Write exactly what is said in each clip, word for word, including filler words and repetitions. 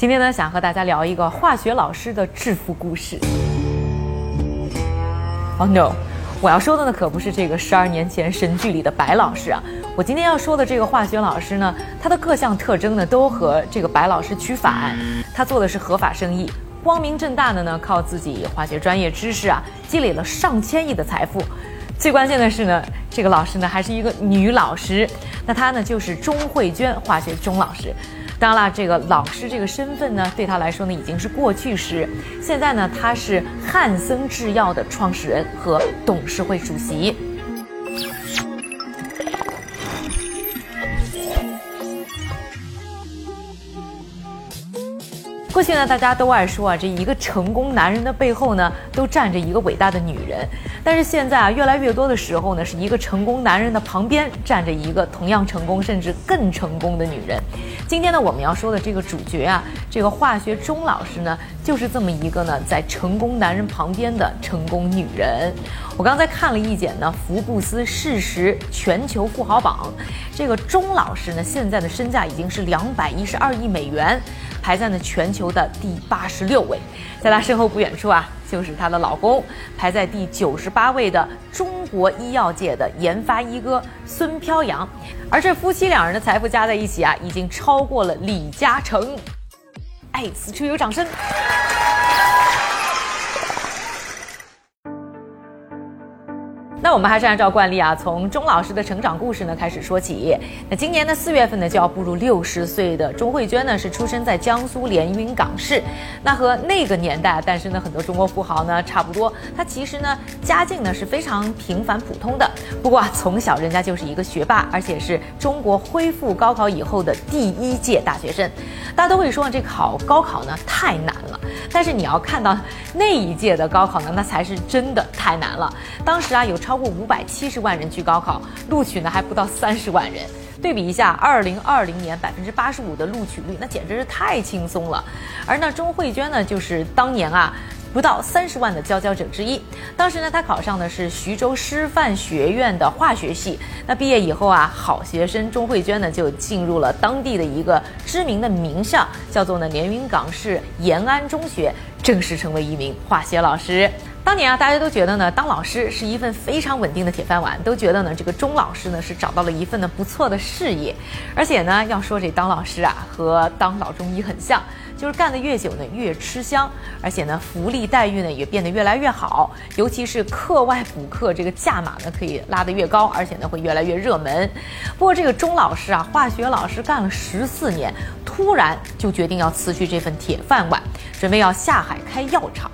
今天呢，想和大家聊一个化学老师的制服故事。Oh no， 我要说的呢可不是这个十二年前神剧里的白老师啊，我今天要说的这个化学老师呢，他的各项特征呢都和这个白老师取反，他做的是合法生意。光明正大的呢，靠自己化学专业知识啊，积累了上千亿的财富。最关键的是呢，这个老师呢还是一个女老师，那她呢就是钟慧娟，化学钟老师。当然了，这个老师这个身份呢，对她来说呢已经是过去式。现在呢，她是汉森制药的创始人和董事会主席。过去呢，大家都爱说啊，这一个成功男人的背后呢，都站着一个伟大的女人。但是现在啊，越来越多的时候呢，是一个成功男人的旁边站着一个同样成功甚至更成功的女人。今天呢，我们要说的这个主角啊，这个化学钟老师呢，就是这么一个呢，在成功男人旁边的成功女人。我刚才看了一眼呢，福布斯事实全球富豪榜，这个钟老师呢，现在的身价已经是两百一十二亿美元，排在呢全球的第八十六位，在她身后不远处啊，就是她的老公，排在第九十八位的中国医药界的研发一哥孙飘扬，而这夫妻两人的财富加在一起啊，已经超过了李嘉诚。哎，此处有掌声。那我们还是按照惯例啊，从钟老师的成长故事呢开始说起。那今年的四月份呢，就要步入六十岁的钟慧娟呢，是出生在江苏连云港市。那和那个年代，但是呢，很多中国富豪呢差不多。她其实呢，家境呢是非常平凡普通的。不过啊，从小人家就是一个学霸，而且是中国恢复高考以后的第一届大学生。大家都会说这考高考呢太难了，但是你要看到那一届的高考呢，那才是真的太难了。当时啊，有超。超过五百七十万人去高考，录取呢还不到三十万人。对比一下，二零二零年百分之八十五的录取率，那简直是太轻松了。而那钟慧娟呢，就是当年啊不到三十万的佼佼者之一。当时呢，她考上的是徐州师范学院的化学系。那毕业以后啊，好学生钟慧娟呢就进入了当地的一个知名的名校，叫做呢连云港市延安中学，正式成为一名化学老师。当年啊，大家都觉得呢，当老师是一份非常稳定的铁饭碗，都觉得呢，这个钟老师呢是找到了一份呢不错的事业，而且呢，要说这当老师啊和当老中医很像，就是干得越久呢越吃香，而且呢，福利待遇呢也变得越来越好，尤其是课外补课这个价码呢可以拉得越高，而且呢会越来越热门。不过这个钟老师啊，化学老师干了十四年，突然就决定要辞去这份铁饭碗，准备要下海开药厂。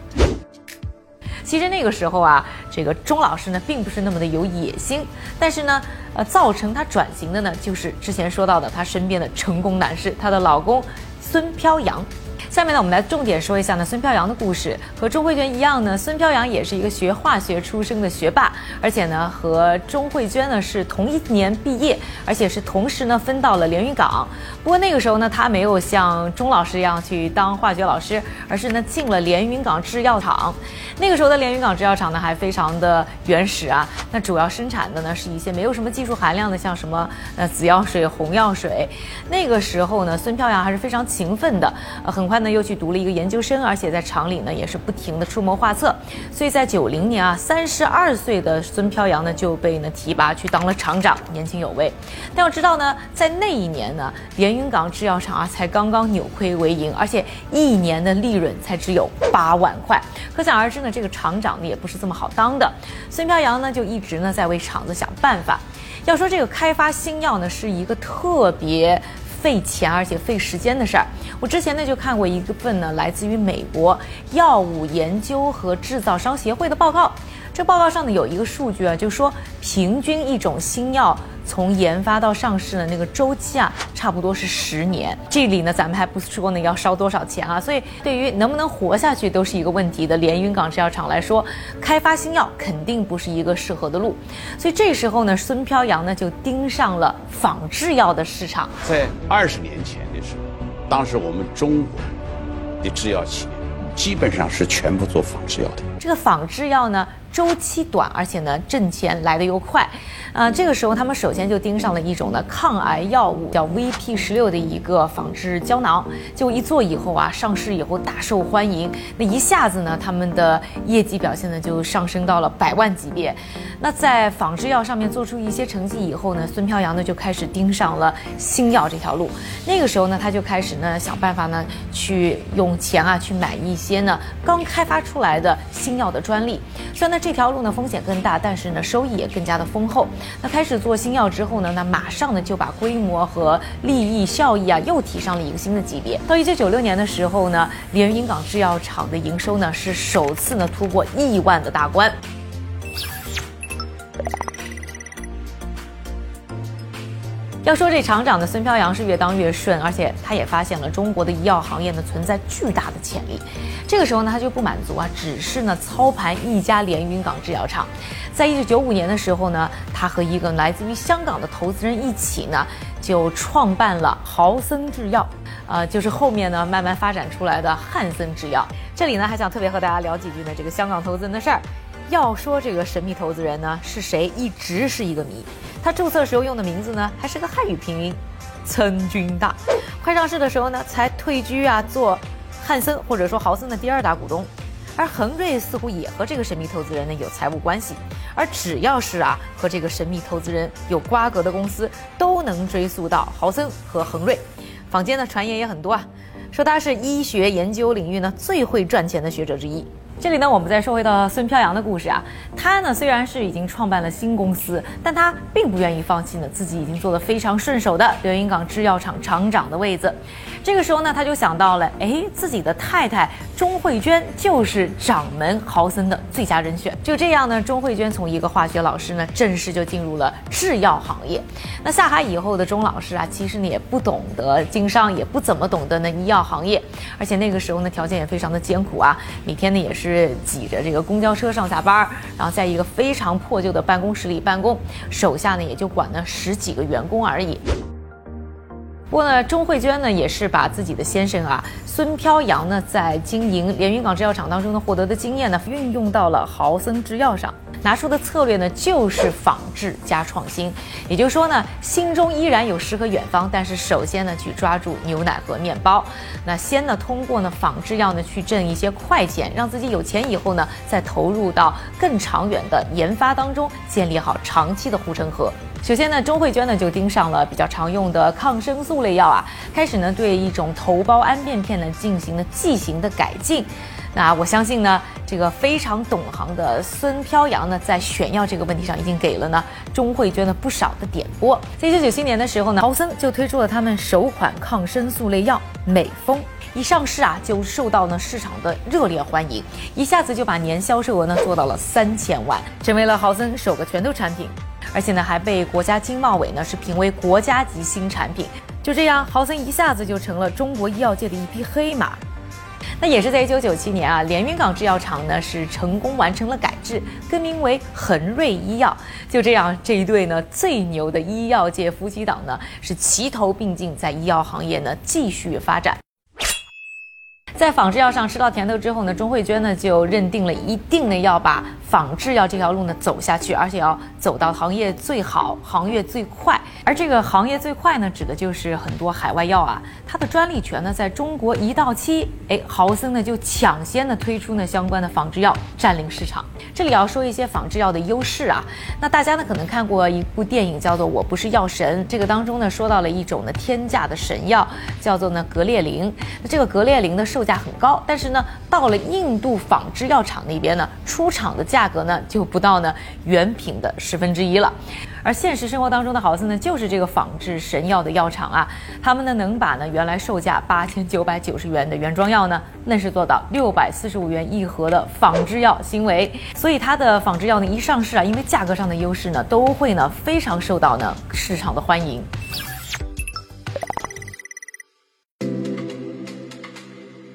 其实那个时候啊，这个钟老师呢并不是那么的有野心，但是呢，呃，造成他转型的呢，就是之前说到的他身边的成功男士，他的老公孙飘扬。下面呢，我们来重点说一下呢孙飘扬的故事。和钟慧娟一样呢，孙飘扬也是一个学化学出生的学霸，而且呢和钟慧娟呢是同一年毕业，而且是同时呢分到了连云港。不过那个时候呢，他没有像钟老师一样去当化学老师，而是呢进了连云港制药厂。那个时候的连云港制药厂呢还非常的原始啊，那主要生产的呢是一些没有什么技术含量的，像什么呃紫药水、红药水。那个时候呢，孙飘扬还是非常勤奋的，呃很快他呢又去读了一个研究生，而且在厂里呢也是不停的出谋划策，所以在九零年啊，三十二岁的孙飘扬呢就被呢提拔去当了厂长，年轻有为。但要知道呢，在那一年呢，连云港制药厂啊才刚刚扭亏为盈，而且一年的利润才只有八万块，可想而知呢，这个厂长呢也不是这么好当的。孙飘扬呢就一直呢在为厂子想办法。要说这个开发新药呢，是一个特别费钱而且费时间的事儿。我之前呢就看过一份呢来自于美国药物研究和制造商协会的报告，这报告上呢有一个数据啊，就说平均一种新药从研发到上市的那个周期啊，差不多是十年。这里呢，咱们还不说呢要烧多少钱啊，所以对于能不能活下去都是一个问题的。连云港制药厂来说，开发新药肯定不是一个适合的路，所以这时候呢，孙飘扬呢就盯上了仿制药的市场。在二十年前的时候，当时我们中国的制药企业基本上是全部做仿制药的。这个仿制药呢，周期短，而且呢挣钱来得又快啊、呃。这个时候他们首先就盯上了一种呢抗癌药物，叫 V P 十六 的一个仿制胶囊，就一做以后啊，上市以后大受欢迎，那一下子呢他们的业绩表现呢就上升到了百万级别。那在仿制药上面做出一些成绩以后呢，孙飘扬呢就开始盯上了新药这条路。那个时候呢他就开始呢想办法呢去用钱啊去买一些呢刚开发出来的新药的专利。虽然呢这条路呢风险更大，但是呢收益也更加的丰厚。那开始做新药之后呢，那马上呢就把规模和利益效益啊又提上了一个新的级别。到一九九六年的时候呢，连云港制药厂的营收呢是首次呢突破亿万的大关。要说这厂长的孙飘扬是越当越顺，而且他也发现了中国的医药行业呢存在巨大的潜力。这个时候呢他就不满足啊，只是呢操盘一家连云港制药厂。在一九九五年的时候呢，他和一个来自于香港的投资人一起呢就创办了豪森制药，呃，就是后面呢慢慢发展出来的汉森制药。这里呢还想特别和大家聊几句呢这个香港投资人的事儿。要说这个神秘投资人呢是谁，一直是一个谜。他注册时候用的名字呢还是个汉语拼音，岑君大。快上市的时候呢才退居啊做汉森或者说豪森的第二大股东。而恒瑞似乎也和这个神秘投资人呢有财务关系，而只要是啊和这个神秘投资人有瓜葛的公司，都能追溯到豪森和恒瑞。坊间的传言也很多啊，说他是医学研究领域呢最会赚钱的学者之一。这里呢我们再说回到孙飘扬的故事啊，他呢虽然是已经创办了新公司，但他并不愿意放弃呢自己已经做得非常顺手的连云港制药厂厂长的位子。这个时候呢他就想到了，哎，自己的太太钟慧娟就是掌门豪森的最佳人选。就这样呢，钟慧娟从一个化学老师呢正式就进入了制药行业。那下海以后的钟老师啊，其实呢也不懂得经商，也不怎么懂得呢医药行业，而且那个时候呢条件也非常的艰苦啊，每天呢也是是挤着这个公交车上下班，然后在一个非常破旧的办公室里办公，手下呢也就管了十几个员工而已。不过呢，钟慧娟呢也是把自己的先生啊孙飘扬呢在经营连云港制药厂当中呢获得的经验呢运用到了豪森制药上，拿出的策略呢就是仿制加创新。也就是说呢，心中依然有诗和远方，但是首先呢去抓住牛奶和面包。那先呢通过呢仿制药呢去挣一些快钱，让自己有钱以后呢再投入到更长远的研发当中，建立好长期的护城河。首先呢，钟慧娟呢就盯上了比较常用的抗生素类药啊，开始呢对一种头孢氨便片呢进行了剂型的改进。那我相信呢，这个非常懂行的孙飘扬呢，在选药这个问题上已经给了呢钟慧娟的不少的点拨。在一九九七年的时候呢，豪森就推出了他们首款抗生素类药美丰，一上市啊就受到呢市场的热烈欢迎，一下子就把年销售额呢做到了三千万，成为了豪森首个拳头产品，而且呢还被国家经贸委呢是评为国家级新产品。就这样，豪森一下子就成了中国医药界的一匹黑马。那也是在一九九七年啊，连云港制药厂呢是成功完成了改制，更名为恒瑞医药。就这样，这一对呢最牛的医药界夫妻档呢是齐头并进，在医药行业呢继续发展。在仿制药上吃到甜头之后呢，钟慧娟呢就认定了一定呢要把仿制药这条路呢走下去，而且要走到行业最好、行业最快。而这个行业最快呢，指的就是很多海外药啊，它的专利权呢在中国一到期，哎，豪森呢就抢先呢推出呢相关的仿制药，占领市场。这里要说一些仿制药的优势啊，那大家呢可能看过一部电影叫做《我不是药神》，这个当中呢说到了一种呢天价的神药，叫做呢格列宁。那这个格列宁的售价很高，但是呢到了印度仿制药厂那边呢，出厂的价格呢就不到呢原品的十分之一了。而现实生活当中的豪森呢就是这个仿制神药的药厂啊，他们呢能把呢原来售价八千九百九十元的原装药呢那是做到六百四十五元一盒的仿制药行为。所以它的仿制药呢一上市啊，因为价格上的优势呢都会呢非常受到呢市场的欢迎。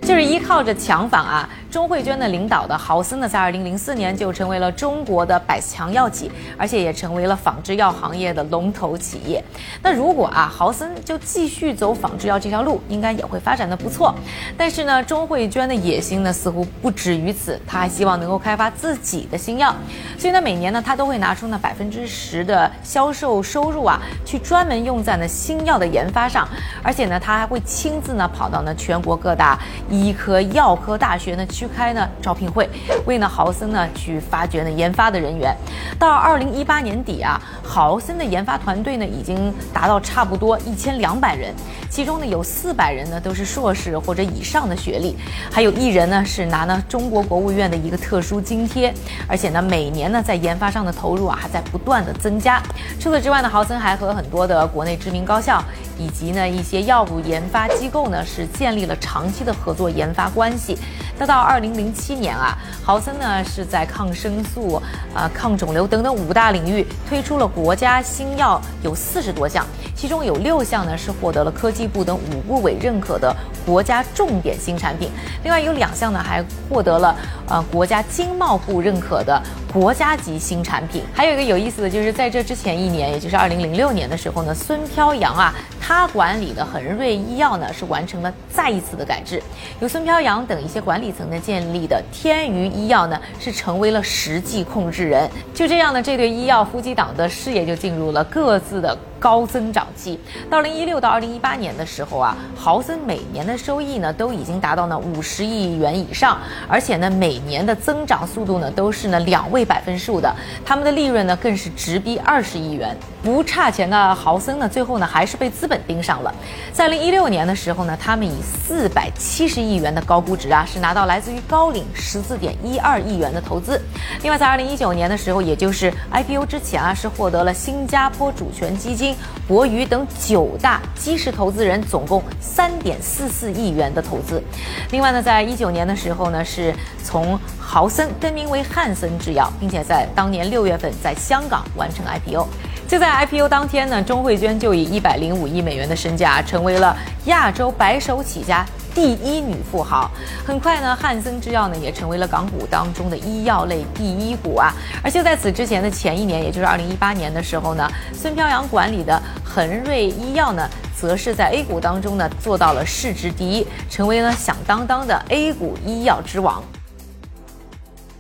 就是依靠着强仿啊，钟慧娟呢领导的豪斯呢，在二零零四年就成为了中国的百强药企，而且也成为了仿制药行业的龙头企业。那如果啊豪斯就继续走仿制药这条路，应该也会发展的不错。但是呢，钟慧娟的野心呢似乎不止于此，她还希望能够开发自己的新药。所以呢，每年呢，她都会拿出呢百分之十的销售收入啊，去专门用在呢新药的研发上。而且呢，她还会亲自呢跑到呢全国各大医科、药科大学呢去开呢招聘会，为呢豪森呢去发掘呢研发的人员。到二零一八年底啊，豪森的研发团队呢已经达到差不多一千两百人，其中呢有四百人呢都是硕士或者以上的学历，还有一人呢是拿呢中国国务院的一个特殊津贴，而且呢每年呢在研发上的投入啊还在不断的增加。除此之外呢，豪森还和很多的国内知名高校以及呢一些药物研发机构呢是建立了长期的合作研发关系。那到二零零七年啊，豪森呢是在抗生素、啊、呃、抗肿瘤等等五大领域推出了国家新药有四十多项，其中有六项呢是获得了科技部等五部委认可的国家重点新产品，另外有两项呢还获得了呃国家经贸部认可的国家级新产品。还有一个有意思的就是，在这之前一年，也就是二零零六年的时候呢，孙飘扬啊，他管理的恒瑞医药呢是完成了再一次的改制，由孙飘扬等一些管理层呢建立的天娱医药呢是成为了实际控制人。就这样呢，这对医药夫妻档的事业就进入了各自的高增长期。到二零一六到二零一八年的时候啊，豪森每年的收益呢都已经达到呢五十亿元以上，而且呢每年的增长速度呢都是呢两位百分数的，他们的利润呢更是直逼二十亿元。不差钱的豪森呢，最后呢还是被资本盯上了。在二零一六年的时候呢，他们以四百七十亿元的高估值啊，是拿到来自于高瓴十四点一二亿元的投资。另外，在二零一九年的时候，也就是 I P O 之前啊，是获得了新加坡主权基金、博宇等九大基石投资人总共三点四四亿元的投资。另外呢，在一九年的时候呢，是从豪森更名为汉森制药，并且在当年六月份在香港完成 I P O。就在 I P O 当天呢，钟慧娟就以一百零五亿美元的身价成为了亚洲白手起家第一女富豪。很快呢，汉森制药呢也成为了港股当中的医药类第一股啊。而就在此之前的前一年，也就是二零一八年的时候呢，孙飘扬管理的恒瑞医药呢，则是在 A 股当中呢做到了市值第一，成为了响当当的 A 股医药之王。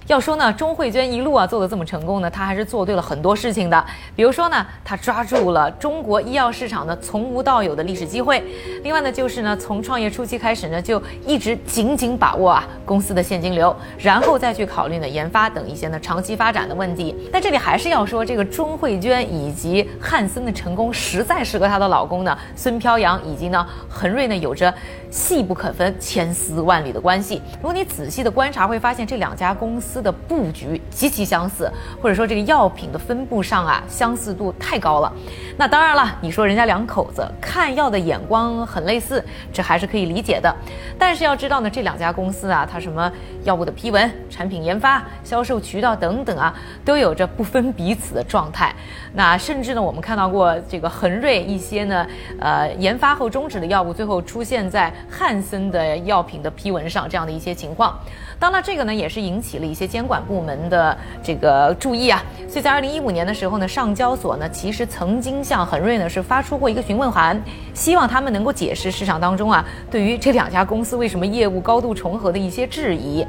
要说呢，钟慧娟一路啊做得这么成功呢，她还是做对了很多事情的。比如说呢，她抓住了中国医药市场呢从无到有的历史机会。另外呢，就是呢从创业初期开始呢，就一直紧紧把握啊公司的现金流，然后再去考虑呢研发等一些呢长期发展的问题。但这里还是要说，这个钟慧娟以及汉森的成功，实在是和她的老公呢孙飘扬以及呢恒瑞呢有着细不可分、千丝万缕的关系。如果你仔细的观察，会发现这两家公司的布局极其相似，或者说这个药品的分布上啊相似度太高了。那当然了，你说人家两口子看药的眼光很类似，这还是可以理解的。但是要知道呢，这两家公司啊，它什么药物的批文、产品研发、销售渠道等等啊，都有着不分彼此的状态。那甚至呢，我们看到过这个恒瑞一些呢呃研发后终止的药物，最后出现在汉森的药品的批文上，这样的一些情况。当然这个呢也是引起了一些监管部门的这个注意啊，所以在二零一五年的时候呢，上交所呢其实曾经向恒瑞呢是发出过一个询问函，希望他们能够解释市场当中啊对于这两家公司为什么业务高度重合的一些质疑。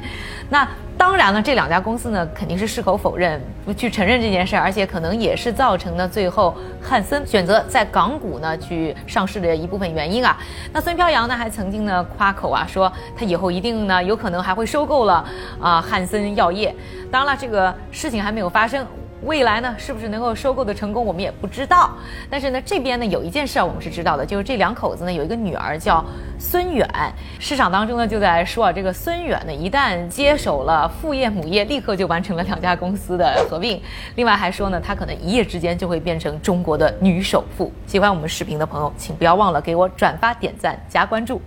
那当然了，这两家公司呢肯定是矢口否认，不去承认这件事，而且可能也是造成了最后汉森选择在港股呢去上市的一部分原因啊。那孙飘扬呢还曾经呢夸口啊，说他以后一定呢有可能还会收购了啊、呃、汉森药业。当然了，这个事情还没有发生，未来呢是不是能够收购的成功我们也不知道。但是呢这边呢有一件事我们是知道的，就是这两口子呢有一个女儿叫孙远。市场当中呢就在说啊，这个孙远呢一旦接手了父业母业，立刻就完成了两家公司的合并。另外还说呢，他可能一夜之间就会变成中国的女首富。喜欢我们视频的朋友，请不要忘了给我转发、点赞、加关注。